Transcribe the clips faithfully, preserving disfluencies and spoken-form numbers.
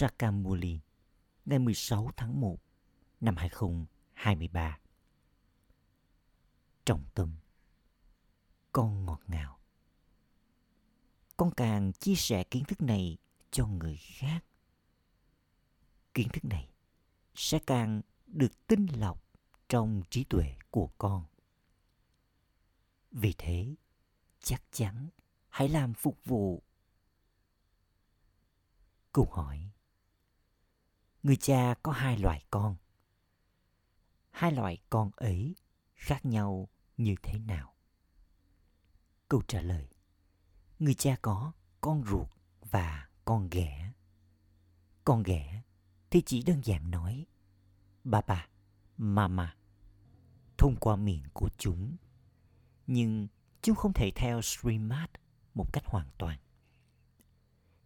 Sakamuli ngày mười sáu tháng một năm hai không hai ba. Trọng tâm: con ngọt ngào. Con càng chia sẻ kiến thức này cho người khác, kiến thức này sẽ càng được tinh lọc trong trí tuệ của con. Vì thế, chắc chắn hãy làm phục vụ. Câu hỏi: người cha có hai loại con. Hai loại con ấy khác nhau như thế nào? Câu trả lời: người cha có con ruột và con ghẻ. Con ghẻ thì chỉ đơn giản nói Baba, Mama thông qua miệng của chúng, nhưng chúng không thể theo Srimad một cách hoàn toàn.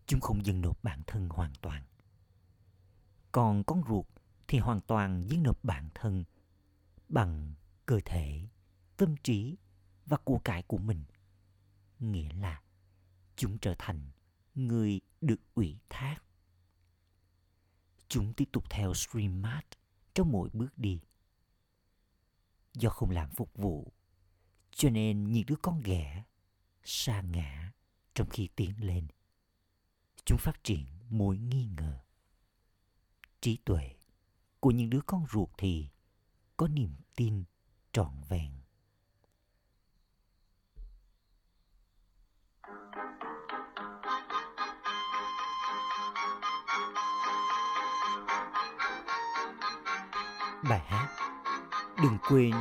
Chúng không dâng nộp bản thân hoàn toàn. Còn con ruột thì hoàn toàn dâng nộp bản thân bằng cơ thể, tâm trí và của cải của mình. Nghĩa là chúng trở thành người được ủy thác. Chúng tiếp tục theo Srimad trong mỗi bước đi. Do không làm phục vụ, cho nên những đứa con ghẻ sa ngã trong khi tiến lên. Chúng phát triển mối nghi ngờ. Trí tuệ của những đứa con ruột thì có niềm tin trọn vẹn. Bài hát "Đừng quên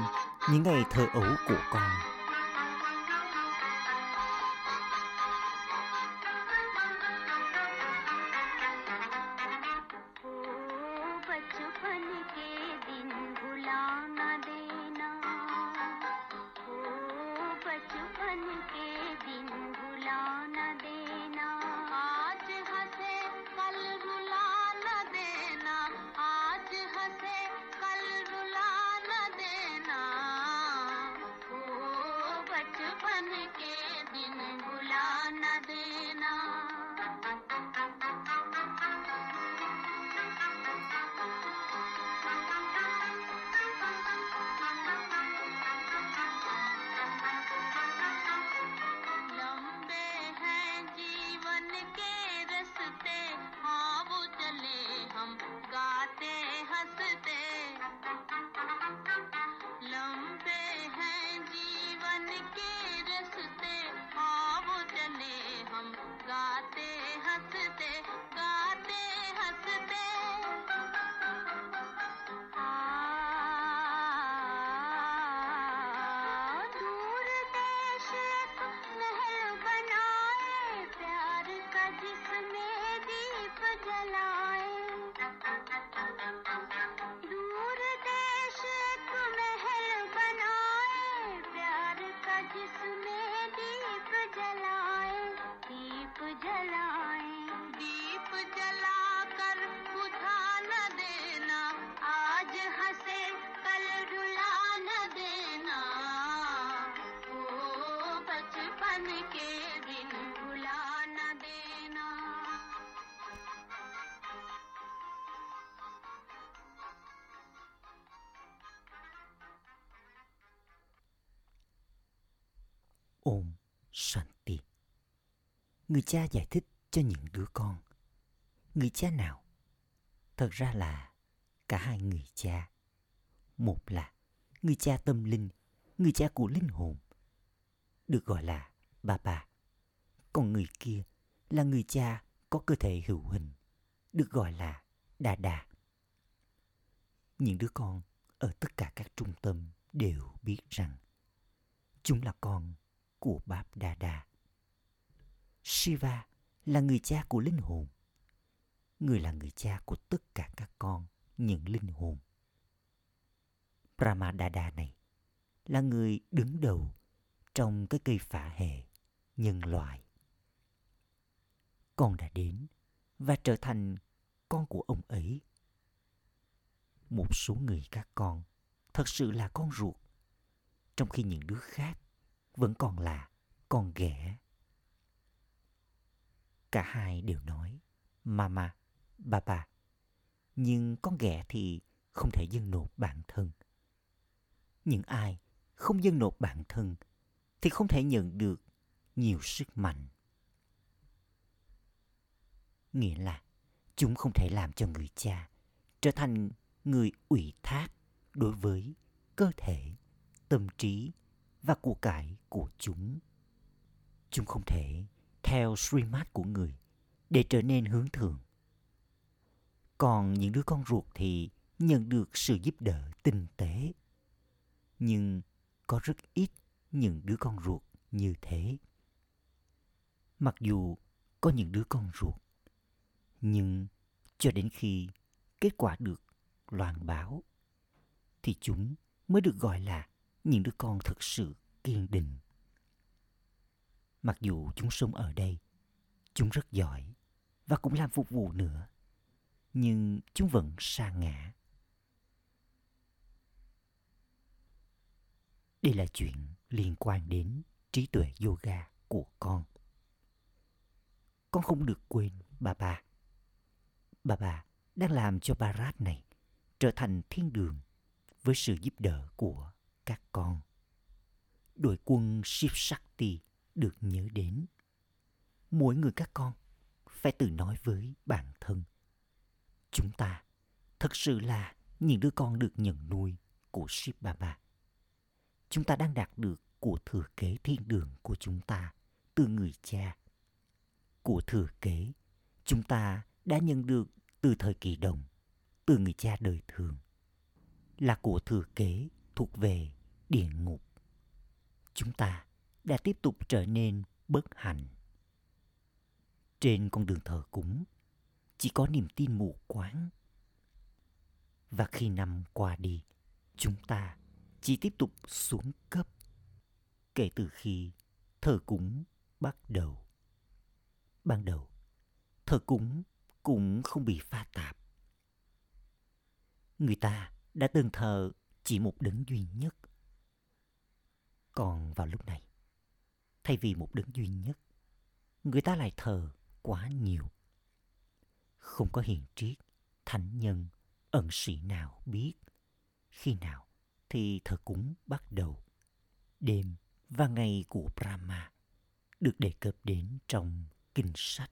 những ngày thơ ấu của con". Om Shanti. Người cha giải thích cho những đứa con. Người cha nào? Thật ra là cả hai người cha. Một là người cha tâm linh, người cha của linh hồn, được gọi là Baba. Còn người kia là người cha có cơ thể hữu hình, được gọi là Dada. Những đứa con ở tất cả các trung tâm đều biết rằng chúng là con của Baba Dada. Shiva là người cha của linh hồn. Người là người cha của tất cả các con, những linh hồn. Brahma Dada này là người đứng đầu trong cái cây phả hệ nhân loại. Con đã đến và trở thành con của ông ấy. Một số người các con thật sự là con ruột, trong khi những đứa khác vẫn còn là con ghẻ. Cả hai đều nói Mama, bà bà, nhưng con ghẻ thì không thể dâng nộp bản thân. Những ai không dâng nộp bản thân thì không thể nhận được nhiều sức mạnh. Nghĩa là chúng không thể làm cho người cha trở thành người ủy thác đối với cơ thể, tâm trí và của cải của chúng. Chúng không thể theo streamat của người để trở nên hướng thượng. Còn những đứa con ruột thì nhận được sự giúp đỡ tinh tế. Nhưng có rất ít những đứa con ruột như thế. Mặc dù có những đứa con ruột, nhưng cho đến khi kết quả được loan báo, thì chúng mới được gọi là những đứa con thực sự kiên định. Mặc dù chúng sống ở đây, chúng rất giỏi và cũng làm phục vụ nữa, nhưng chúng vẫn sa ngã. Đây là chuyện liên quan đến trí tuệ yoga của con. Con không được quên bà bà. Bà bà đang làm cho Bharat này trở thành thiên đường với sự giúp đỡ của các con. Đội quân Shiv Shakti được nhớ đến. Mỗi người các con phải tự nói với bản thân: chúng ta thật sự là những đứa con được nhận nuôi của Shiv Baba. Chúng ta đang đạt được của thừa kế thiên đường của chúng ta từ người cha. Của thừa kế chúng ta đã nhận được từ thời kỳ đồng, từ người cha đời thường, là của thừa kế thuộc về địa ngục. Chúng ta đã tiếp tục trở nên bất hạnh. Trên con đường thờ cúng, chỉ có niềm tin mù quáng. Và khi năm qua đi, chúng ta chỉ tiếp tục xuống cấp kể từ khi thờ cúng bắt đầu. Ban đầu, thờ cúng cũng không bị pha tạp. Người ta đã từng thờ chỉ một đấng duy nhất. Còn vào lúc này, thay vì một đấng duy nhất, người ta lại thờ quá nhiều. Không có hiền triết, thánh nhân, ẩn sĩ nào biết khi nào thì thờ cúng bắt đầu. Đêm và ngày của Brahma được đề cập đến trong kinh sách.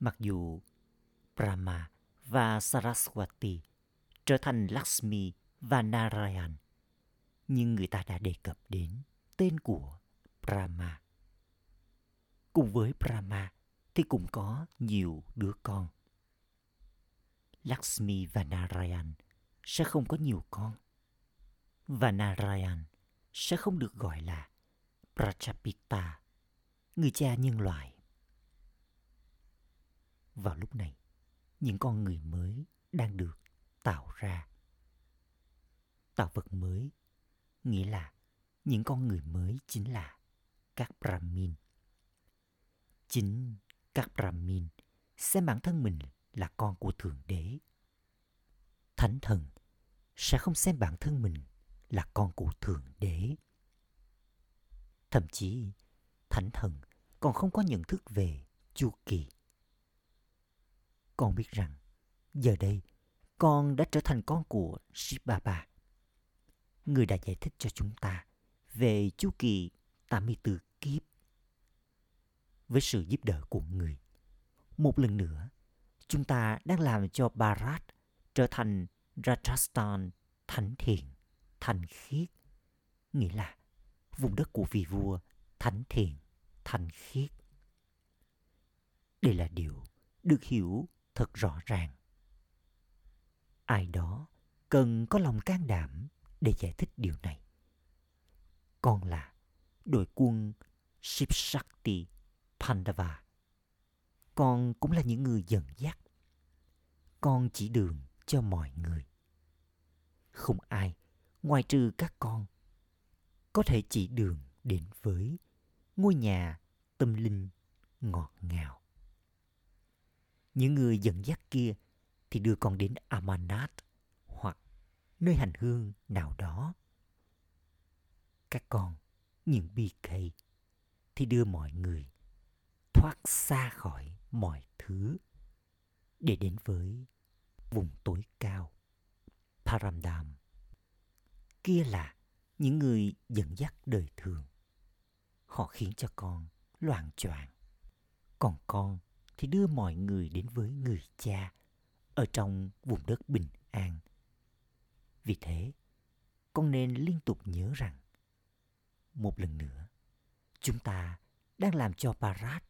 Mặc dù Brahma và Saraswati trở thành Lakshmi và Narayan, nhưng người ta đã đề cập đến tên của Brahma. Cùng với Brahma thì cũng có nhiều đứa con. Lakshmi và Narayan sẽ không có nhiều con. Và Narayan sẽ không được gọi là Prajapita, người cha nhân loại. Vào lúc này, những con người mới đang được tạo ra. Tạo vật mới, nghĩa là những con người mới chính là các Brahmin. Chính các Brahmin xem bản thân mình là con của Thượng Đế. Thánh thần sẽ không xem bản thân mình là con của Thượng Đế. Thậm chí, Thánh thần còn không có nhận thức về chu kỳ. Con biết rằng, giờ đây, con đã trở thành con của Shiv Baba. Người đã giải thích cho chúng ta về chu kỳ tám mươi tư kiếp. Với sự giúp đỡ của người, một lần nữa, chúng ta đang làm cho Bharat trở thành Rajasthan thánh thiện, thanh khiết. Nghĩa là vùng đất của vị vua thánh thiện, thanh khiết. Đây là điều được hiểu thật rõ ràng. Ai đó cần có lòng can đảm để giải thích điều này. Con là đội quân Shiv Shakti Pandava. Con cũng là những người dẫn dắt. Con chỉ đường cho mọi người. Không ai ngoại trừ các con có thể chỉ đường đến với ngôi nhà tâm linh ngọt ngào. Những người dẫn dắt kia thì đưa con đến Amarnath hoặc nơi hành hương nào đó. Các con, những bê ca, thì đưa mọi người thoát xa khỏi mọi thứ để đến với vùng tối cao Paramdam. Kia là những người dẫn dắt đời thường. Họ khiến cho con loạng choạng. Còn con thì đưa mọi người đến với người cha ở trong vùng đất bình an. Vì thế, con nên liên tục nhớ rằng, một lần nữa, chúng ta đang làm cho Bharat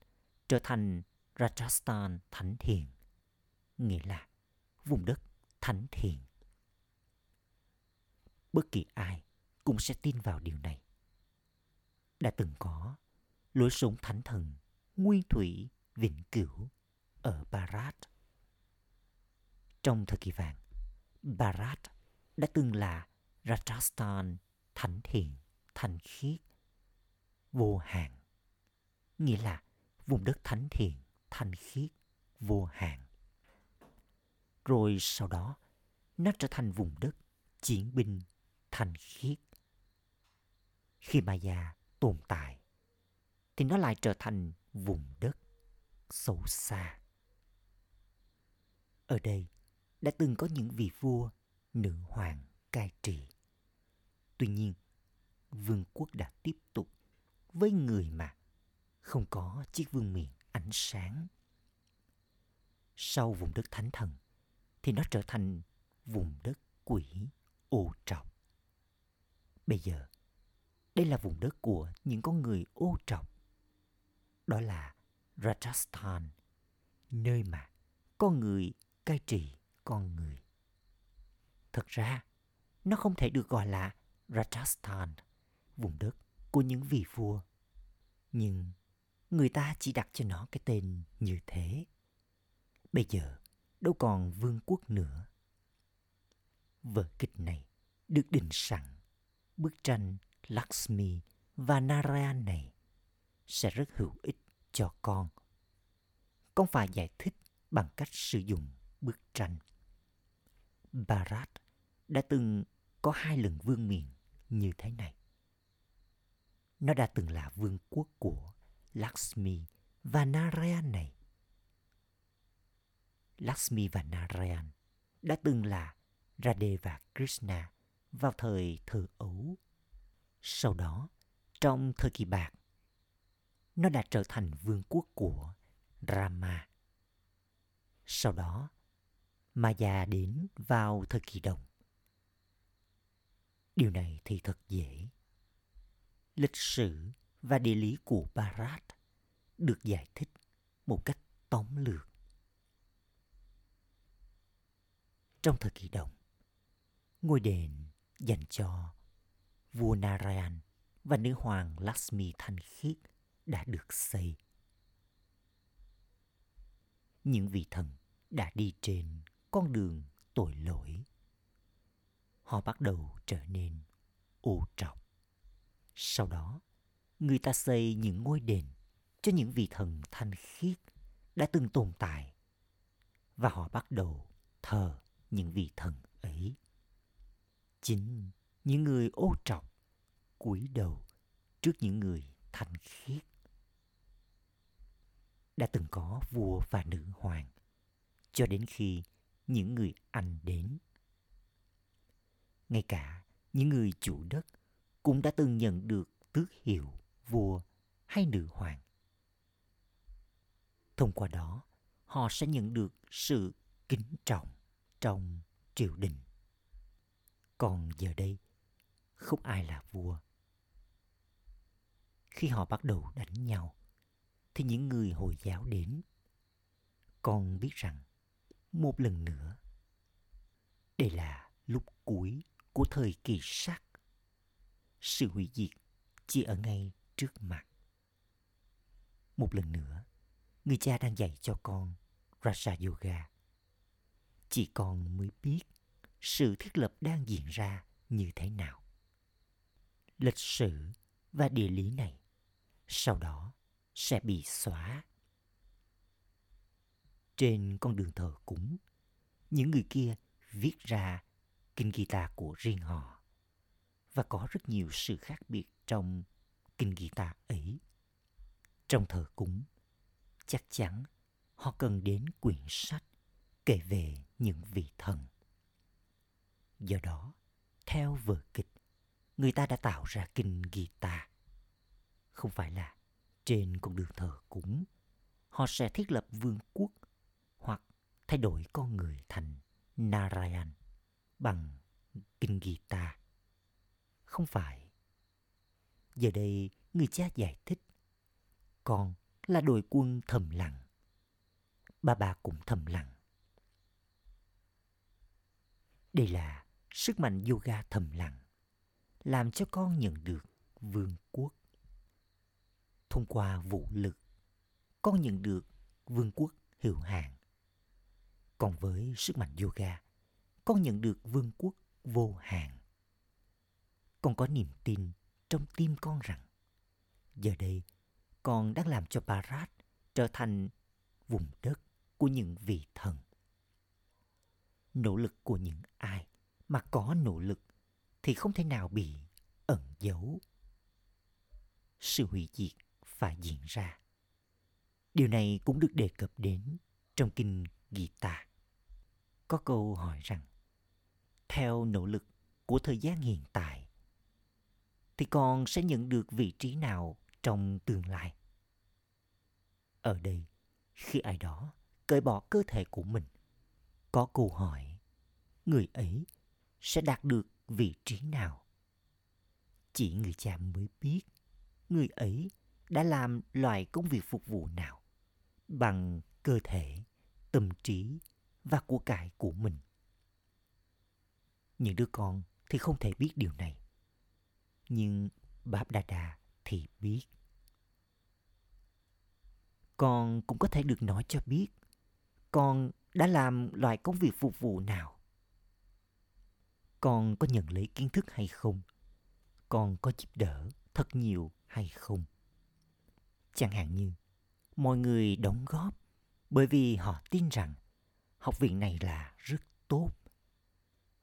trở thành Rajasthan Thánh Thiền, nghĩa là vùng đất Thánh Thiền. Bất kỳ ai cũng sẽ tin vào điều này. Đã từng có lối sống thánh thần nguyên thủy vĩnh cửu ở Bharat. Trong thời kỳ vàng, Bharat đã từng là Rajasthan Thánh Thiền, thanh khiết, vô hạn, nghĩa là vùng đất thánh thiền, thanh khiết, vô hạn. Rồi sau đó, nó trở thành vùng đất chiến binh, thanh khiết. Khi Maya tồn tại, thì nó lại trở thành vùng đất xấu xa. Ở đây đã từng có những vị vua, nữ hoàng cai trị. Tuy nhiên, vương quốc đã tiếp tục với người mà không có chiếc vương miện ánh sáng. Sau vùng đất thánh thần thì nó trở thành vùng đất quỷ ô trọc. Bây giờ, đây là vùng đất của những con người ô trọc. Đó là Rajasthan, nơi mà con người cai trị con người. Thật ra, nó không thể được gọi là Rajasthan, vùng đất của những vị vua. Nhưng người ta chỉ đặt cho nó cái tên như thế. Bây giờ đâu còn vương quốc nữa. Vở kịch này được định sẵn. Bức tranh Lakshmi và Narayan này sẽ rất hữu ích cho con. Con phải giải thích bằng cách sử dụng bức tranh. Bharat đã từng có hai lần vương miện như thế này. Nó đã từng là vương quốc của Lakshmi và Narayan này. Lakshmi và Narayan đã từng là Radhe và Krishna vào thời thơ ấu. Sau đó, trong thời kỳ bạc, nó đã trở thành vương quốc của Rama. Sau đó, Maya đến vào thời kỳ đồng. Điều này thì thật dễ. Lịch sử và địa lý của Bharat được giải thích một cách tóm lược. Trong thời kỳ Đông, ngôi đền dành cho vua Narayan và nữ hoàng Lakshmi thanh khiết đã được xây. Những vị thần đã đi trên con đường tội lỗi. Họ bắt đầu trở nên ô trọc. Sau đó, người ta xây những ngôi đền cho những vị thần thanh khiết đã từng tồn tại, và họ bắt đầu thờ những vị thần ấy. Chính những người ô trọc cúi đầu trước những người thanh khiết. Đã từng có vua và nữ hoàng cho đến khi những người Anh đến. Ngay cả những người chủ đất cũng đã từng nhận được tước hiệu vua hay nữ hoàng. Thông qua đó, họ sẽ nhận được sự kính trọng trong triều đình. Còn giờ đây, không ai là vua. Khi họ bắt đầu đánh nhau, thì những người Hồi giáo đến. Con biết rằng, một lần nữa, đây là lúc cuối của thời kỳ sắc. Sự hủy diệt chỉ ở ngay trước mặt. Một lần nữa, người cha đang dạy cho con Raja Yoga. Chỉ con mới biết sự thiết lập đang diễn ra như thế nào. Lịch sử và địa lý này sau đó sẽ bị xóa. Trên con đường thờ cúng, những người kia viết ra kinh Gita của riêng họ. Và có rất nhiều sự khác biệt trong kinh Gita ấy. Trong thờ cúng, chắc chắn họ cần đến quyển sách kể về những vị thần. Do đó, theo vở kịch, người ta đã tạo ra kinh Gita. Không phải là trên con đường thờ cúng, họ sẽ thiết lập vương quốc hoặc thay đổi con người thành Narayan bằng kinh Gita. Không phải. Giờ đây, người cha giải thích, con là đội quân thầm lặng. Bà bà cũng thầm lặng. Đây là sức mạnh yoga thầm lặng, làm cho con nhận được vương quốc. Thông qua vũ lực, con nhận được vương quốc hữu hạn. Còn với sức mạnh yoga, con nhận được vương quốc vô hạn. Con có niềm tin trong tim con rằng, giờ đây con đang làm cho Bharat trở thành vùng đất của những vị thần. Nỗ lực của những ai mà có nỗ lực thì không thể nào bị ẩn giấu. Sự hủy diệt phải diễn ra. Điều này cũng được đề cập đến trong kinh Gita. Có câu hỏi rằng, theo nỗ lực của thời gian hiện tại, thì con sẽ nhận được vị trí nào trong tương lai? Ở đây, khi ai đó cởi bỏ cơ thể của mình, có câu hỏi, người ấy sẽ đạt được vị trí nào? Chỉ người cha mới biết người ấy đã làm loại công việc phục vụ nào bằng cơ thể, tâm trí và của cải của mình. Những đứa con thì không thể biết điều này, nhưng Báp Đa Đa thì biết. Con cũng có thể được nói cho biết con đã làm loại công việc phục vụ nào. Con có nhận lấy kiến thức hay không? Con có giúp đỡ thật nhiều hay không? Chẳng hạn như, mọi người đóng góp bởi vì họ tin rằng học viện này là rất tốt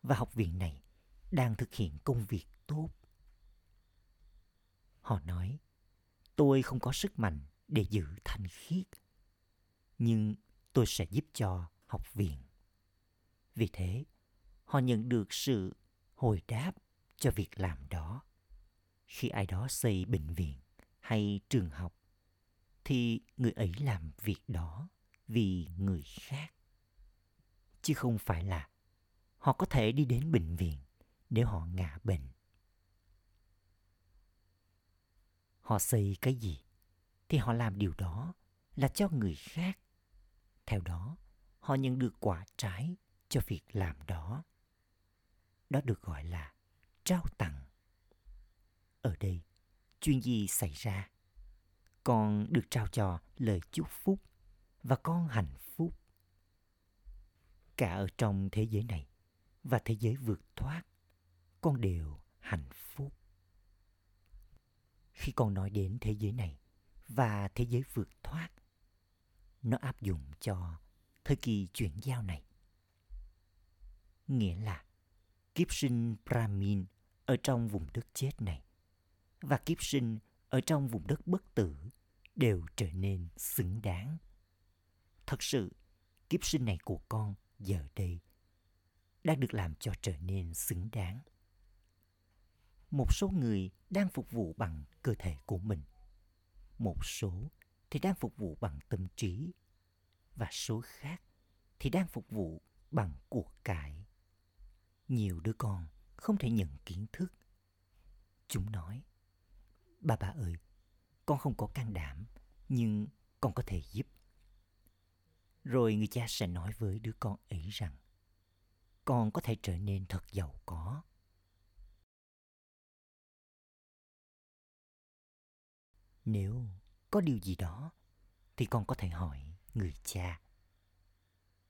và học viện này đang thực hiện công việc tốt. Họ nói, tôi không có sức mạnh để giữ thanh khiết, nhưng tôi sẽ giúp cho học viện. Vì thế, họ nhận được sự hồi đáp cho việc làm đó. Khi ai đó xây bệnh viện hay trường học, thì người ấy làm việc đó vì người khác. Chứ không phải là họ có thể đi đến bệnh viện nếu họ ngã bệnh. Họ xây cái gì thì họ làm điều đó là cho người khác. Theo đó, họ nhận được quả trái cho việc làm đó. Đó được gọi là trao tặng. Ở đây, chuyện gì xảy ra? Con được trao cho lời chúc phúc và con hạnh phúc. Cả ở trong thế giới này và thế giới vượt thoát, con đều hạnh phúc. Khi con nói đến thế giới này và thế giới vượt thoát, nó áp dụng cho thời kỳ chuyển giao này. Nghĩa là kiếp sinh Brahmin ở trong vùng đất chết này và kiếp sinh ở trong vùng đất bất tử đều trở nên xứng đáng. Thật sự, kiếp sinh này của con giờ đây đã được làm cho trở nên xứng đáng. Một số người đang phục vụ bằng cơ thể của mình, một số thì đang phục vụ bằng tâm trí, và số khác thì đang phục vụ bằng của cải. Nhiều đứa con không thể nhận kiến thức. Chúng nói, bà bà ơi, con không có can đảm, nhưng con có thể giúp. Rồi người cha sẽ nói với đứa con ấy rằng, con có thể trở nên thật giàu có. Nếu có điều gì đó, thì con có thể hỏi người cha.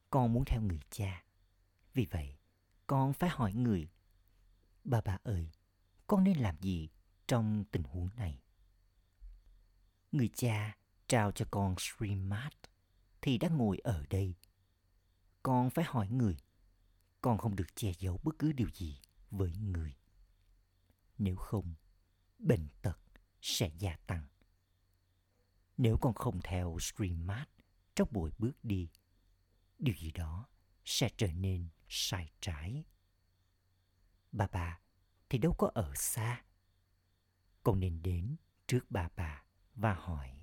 Con muốn theo người cha, vì vậy con phải hỏi người. Bà bà ơi, con nên làm gì trong tình huống này? Người cha trao cho con Srimad thì đã ngồi ở đây. Con phải hỏi người. Con không được che giấu bất cứ điều gì với người. Nếu không, bệnh tật sẽ gia tăng. Nếu con không theo Srimad trong mỗi bước đi, điều gì đó sẽ trở nên sai trái. Bà bà thì đâu có ở xa. Con nên đến trước bà bà và hỏi.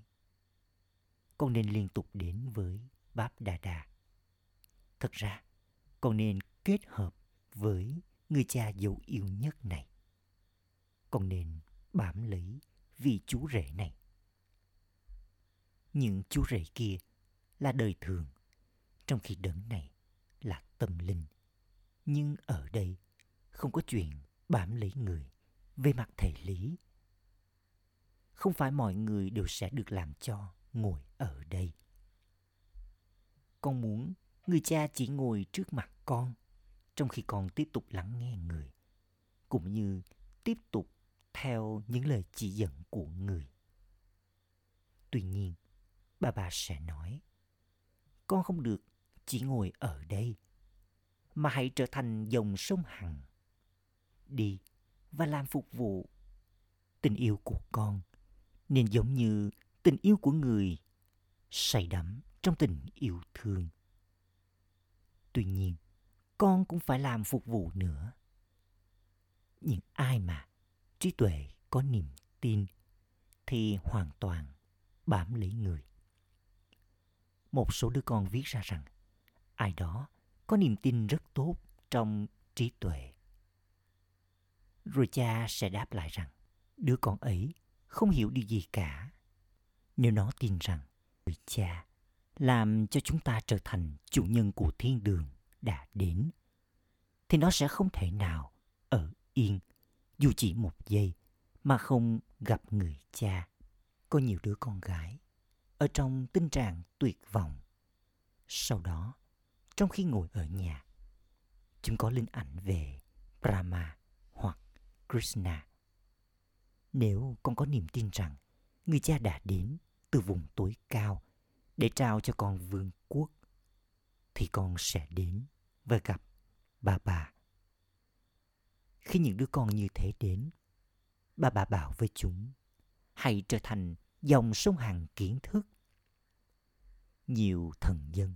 Con nên liên tục đến với Báp Đa Đa. Thật ra, con nên kết hợp với người cha dấu yêu nhất này. Con nên bám lấy vị chú rể này. Những chú rể kia là đời thường, trong khi đấng này là tâm linh. Nhưng ở đây không có chuyện bám lấy người về mặt thể lý. Không phải mọi người đều sẽ được làm cho ngồi ở đây. Con muốn người cha chỉ ngồi trước mặt con, trong khi con tiếp tục lắng nghe người, cũng như tiếp tục theo những lời chỉ dẫn của người. Tuy nhiên, bà bà sẽ nói, con không được chỉ ngồi ở đây, mà hãy trở thành dòng sông Hằng. Đi và làm phục vụ. Tình yêu của con nên giống như tình yêu của người, say đắm trong tình yêu thương. Tuy nhiên, con cũng phải làm phục vụ nữa. Những ai mà trí tuệ có niềm tin thì hoàn toàn bám lấy người. Một số đứa con viết ra rằng ai đó có niềm tin rất tốt trong trí tuệ. Rồi cha sẽ đáp lại rằng đứa con ấy không hiểu điều gì cả. Nếu nó tin rằng người cha làm cho chúng ta trở thành chủ nhân của thiên đường đã đến, thì nó sẽ không thể nào ở yên dù chỉ một giây mà không gặp người cha. Có nhiều đứa con gái ở trong tình trạng tuyệt vọng. Sau đó, trong khi ngồi ở nhà, chúng có linh ảnh về Brahma hoặc Krishna. Nếu con có niềm tin rằng người cha đã đến từ vùng tối cao để trao cho con vương quốc, thì con sẽ đến và gặp bà bà. Khi những đứa con như thế đến, bà bà bảo với chúng, hãy trở thành dòng sông Hằng kiến thức. Nhiều thần dân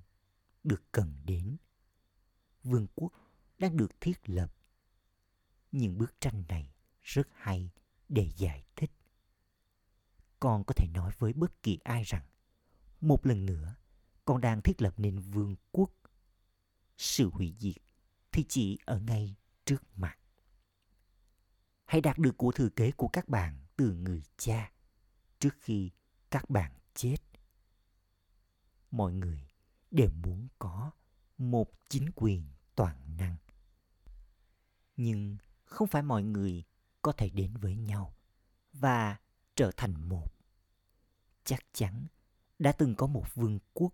được cần đến. Vương quốc đang được thiết lập. Những bức tranh này rất hay để giải thích. Con có thể nói với bất kỳ ai rằng, một lần nữa, con đang thiết lập nên vương quốc. Sự hủy diệt thì chỉ ở ngay trước mặt. Hãy đạt được của thừa kế của các bạn từ người cha trước khi các bạn chết. Mọi người đều muốn có một chính quyền toàn năng. Nhưng không phải mọi người có thể đến với nhau và trở thành một. Chắc chắn đã từng có một vương quốc.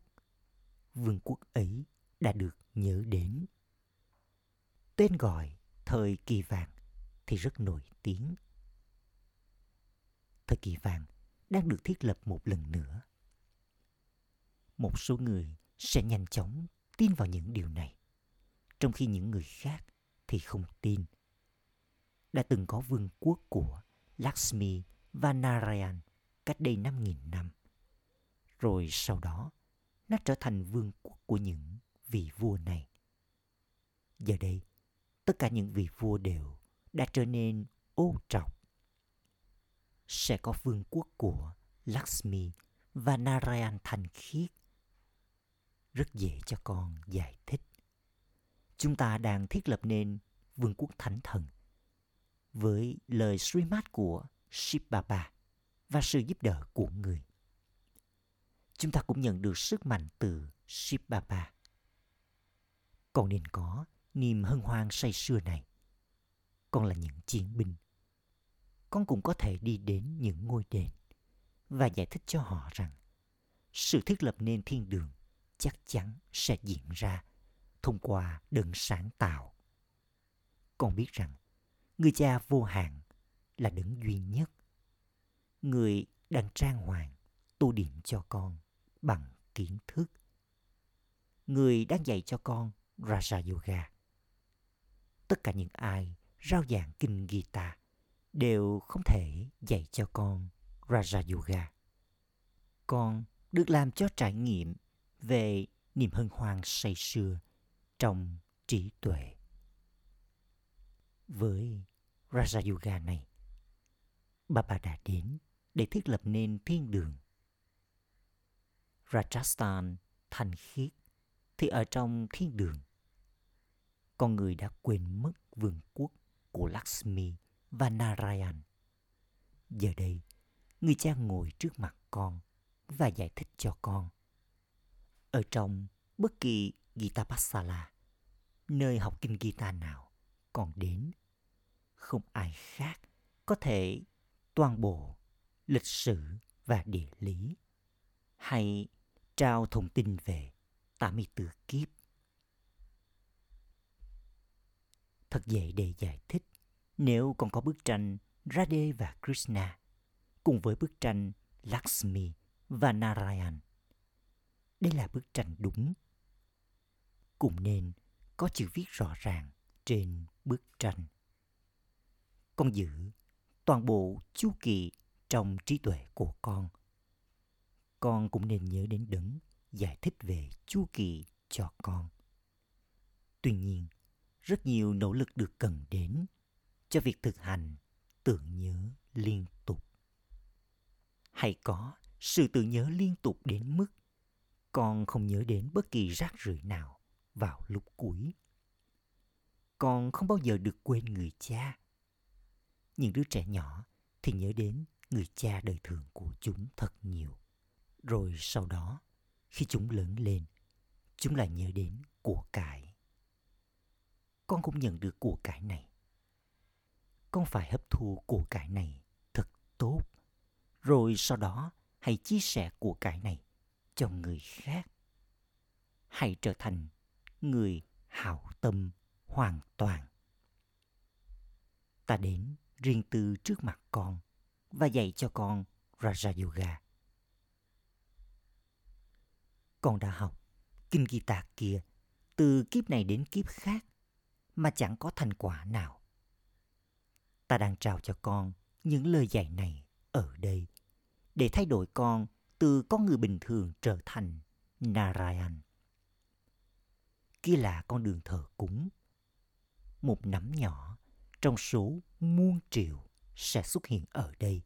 Vương quốc ấy đã được nhớ đến. Tên gọi thời kỳ vàng thì rất nổi tiếng. Thời kỳ vàng đang được thiết lập một lần nữa. Một số người sẽ nhanh chóng tin vào những điều này, trong khi những người khác thì không tin. Đã từng có vương quốc của Lakshmi và Narayan cách đây năm nghìn năm. Rồi sau đó, nó trở thành vương quốc của những vị vua này. Giờ đây, tất cả những vị vua đều đã trở nên ô trọc. Sẽ có vương quốc của Lakshmi và Narayan thanh khiết. Rất dễ cho con giải thích. Chúng ta đang thiết lập nên vương quốc thánh thần với lời Srimad của Shiv Baba và sự giúp đỡ của người. Chúng ta cũng nhận được sức mạnh từ Shiv Baba. Con nên có niềm hân hoan say sưa này. Con là những chiến binh. Con cũng có thể đi đến những ngôi đền và giải thích cho họ rằng sự thiết lập nên thiên đường chắc chắn sẽ diễn ra thông qua đấng sáng tạo. Con biết rằng người cha vô hạn là đấng duy nhất. Người đang trang hoàng tô điểm cho con bằng kiến thức. Người đang dạy cho con Raja Yoga. Tất cả những ai rao giảng kinh Gita đều không thể dạy cho con Raja Yoga. Con được làm cho trải nghiệm về niềm hân hoan say sưa trong trí tuệ. Với Raja Yoga này, Baba đã đến để thiết lập nên thiên đường. Rajasthan thanh khiết thì ở trong thiên đường, con người đã quên mất vương quốc của Lakshmi và Narayan. Giờ đây, người cha ngồi trước mặt con và giải thích cho con. Ở trong bất kỳ Gita Pasala, nơi học kinh Gita nào con đến, không ai khác có thể toàn bộ lịch sử và địa lý hay trao thông tin về tám mươi tư kiếp. Thật dễ để giải thích nếu còn có bức tranh Radhe và Krishna cùng với bức tranh Lakshmi và Narayan. Đây là bức tranh đúng. Cũng nên có chữ viết rõ ràng trên bức tranh. Con giữ toàn bộ chu kỳ trong trí tuệ của con. Con cũng nên nhớ đến đấng giải thích về chu kỳ cho con. Tuy nhiên, rất nhiều nỗ lực được cần đến cho việc thực hành tưởng nhớ liên tục. Hay có sự tưởng nhớ liên tục đến mức con không nhớ đến bất kỳ rác rưởi nào vào lúc cuối. Con không bao giờ được quên người cha. Những đứa trẻ nhỏ thì nhớ đến người cha đời thường của chúng thật nhiều. Rồi sau đó, khi chúng lớn lên, chúng lại nhớ đến của cải. Con không nhận được của cải này. Con phải hấp thu của cải này thật tốt. Rồi sau đó, hãy chia sẻ của cải này cho người khác. Hãy trở thành người hảo tâm hoàn toàn. Ta đến riêng tư trước mặt con và dạy cho con Raja Yoga. Con đã học kinh Gita kia từ kiếp này đến kiếp khác mà chẳng có thành quả nào. Ta đang trao cho con những lời dạy này ở đây để thay đổi con từ con người bình thường trở thành Narayan. Kia là con đường thờ cúng. Một nắm nhỏ trong số muôn triệu sẽ xuất hiện ở đây.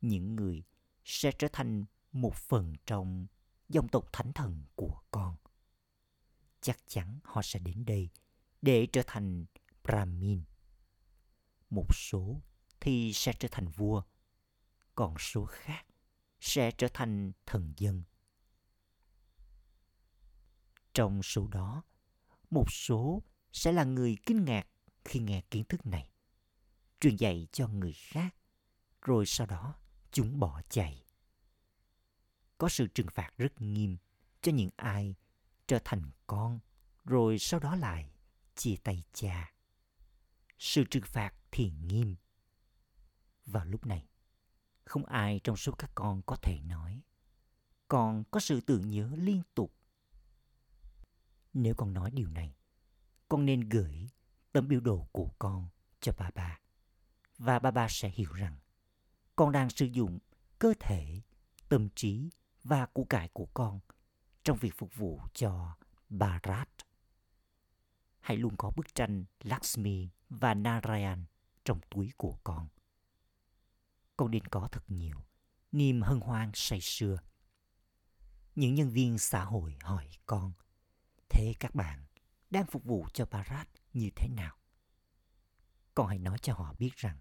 Những người sẽ trở thành một phần trong dòng tộc thánh thần của con. Chắc chắn họ sẽ đến đây để trở thành Brahmin. Một số thì sẽ trở thành vua, còn số khác sẽ trở thành thần dân. Trong số đó, một số sẽ là người kinh ngạc khi nghe kiến thức này, truyền dạy cho người khác, rồi sau đó chúng bỏ chạy. Có sự trừng phạt rất nghiêm cho những ai trở thành con, rồi sau đó lại chia tay cha. Sự trừng phạt thì nghiêm. Vào lúc này, không ai trong số các con có thể nói con có sự tưởng nhớ liên tục. Nếu con nói điều này, con nên gửi tấm biểu đồ của con cho Baba, và Baba sẽ hiểu rằng con đang sử dụng cơ thể, tâm trí và của cải của con trong việc phục vụ cho Bharat. Hãy luôn có bức tranh Lakshmi và Narayan trong túi của con. Con nên có thật nhiều niềm hân hoan say sưa. Những nhân viên xã hội hỏi con, thế các bạn đang phục vụ cho Bharat như thế nào? Con hãy nói cho họ biết rằng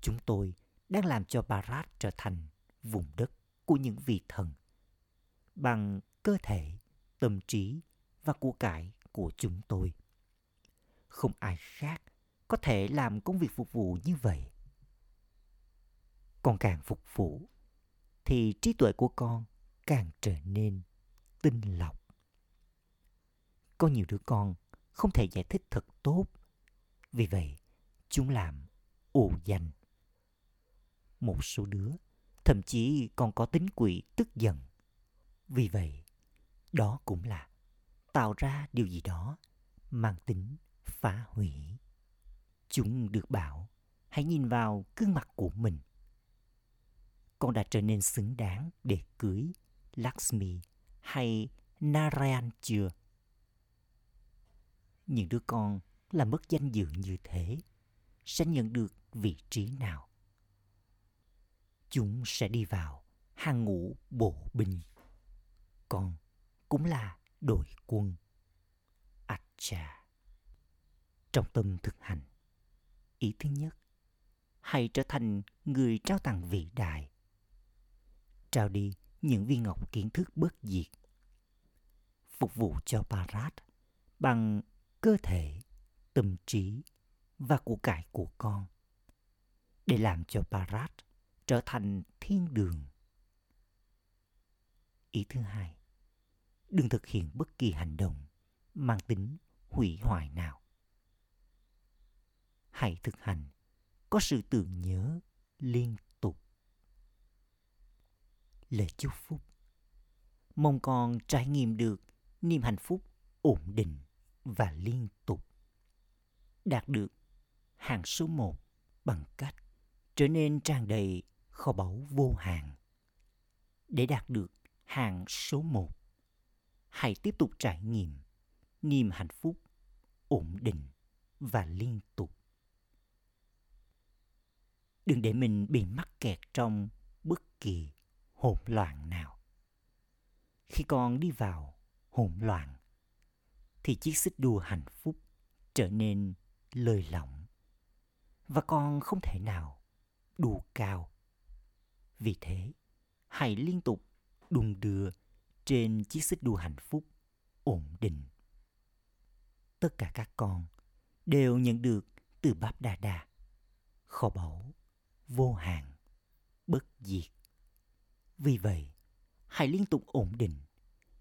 chúng tôi đang làm cho Bharat trở thành vùng đất của những vị thần bằng cơ thể, tâm trí và của cải của chúng tôi. Không ai khác có thể làm công việc phục vụ như vậy. Con càng phục vụ thì trí tuệ của con càng trở nên tinh lọc. Có nhiều đứa con không thể giải thích thật tốt, vì vậy chúng làm ồ danh. Một số đứa thậm chí còn có tính quỷ tức giận, vì vậy đó cũng là tạo ra điều gì đó mang tính phá hủy. Chúng được bảo hãy nhìn vào gương mặt của mình. Con đã trở nên xứng đáng để cưới Lakshmi hay Narayan chưa? những đứa con làm mất danh dự như thế sẽ nhận được vị trí nào? Chúng sẽ đi vào hàng ngũ bộ binh. Con cũng là đội quân. Acha. Trong tâm thực hành, ý thứ nhất, hãy trở thành người trao tặng vĩ đại. Trao đi những viên ngọc kiến thức bất diệt. Phục vụ cho Bharat bằng cơ thể, tâm trí và của cải của con để làm cho Bharat trở thành thiên đường. Ý thứ hai, đừng thực hiện bất kỳ hành động mang tính hủy hoại nào. Hãy thực hành có sự tưởng nhớ liên tục. Lời chúc phúc. Mong con trải nghiệm được niềm hạnh phúc ổn định và liên tục. Đạt được hạng số một bằng cách trở nên tràn đầy kho báu vô hạn. Để đạt được hạng số một, hãy tiếp tục trải nghiệm niềm hạnh phúc ổn định và liên tục. Đừng để mình bị mắc kẹt trong bất kỳ hỗn loạn nào. Khi con đi vào hỗn loạn, thì chiếc xích đua hạnh phúc trở nên lơi lỏng và con không thể nào đua cao. Vì thế, hãy liên tục đung đưa trên chiếc xích đua hạnh phúc ổn định. Tất cả các con đều nhận được từ Báp Đa Đa, kho báu vô hạn, bất diệt. Vì vậy, hãy liên tục ổn định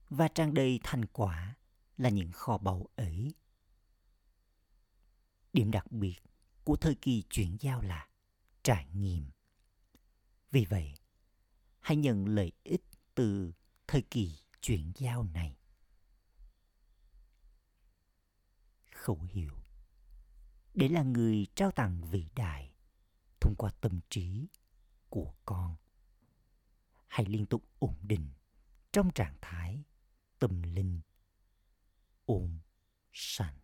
và tràn đầy thành quả là những kho báu ấy. Điểm đặc biệt của thời kỳ chuyển giao là trải nghiệm. Vì vậy, hãy nhận lợi ích từ thời kỳ chuyển giao này. Khẩu hiệu. Để là người trao tặng vĩ đại thông qua tâm trí của con, hãy liên tục ổn định trong trạng thái tâm linh ôm sẵn.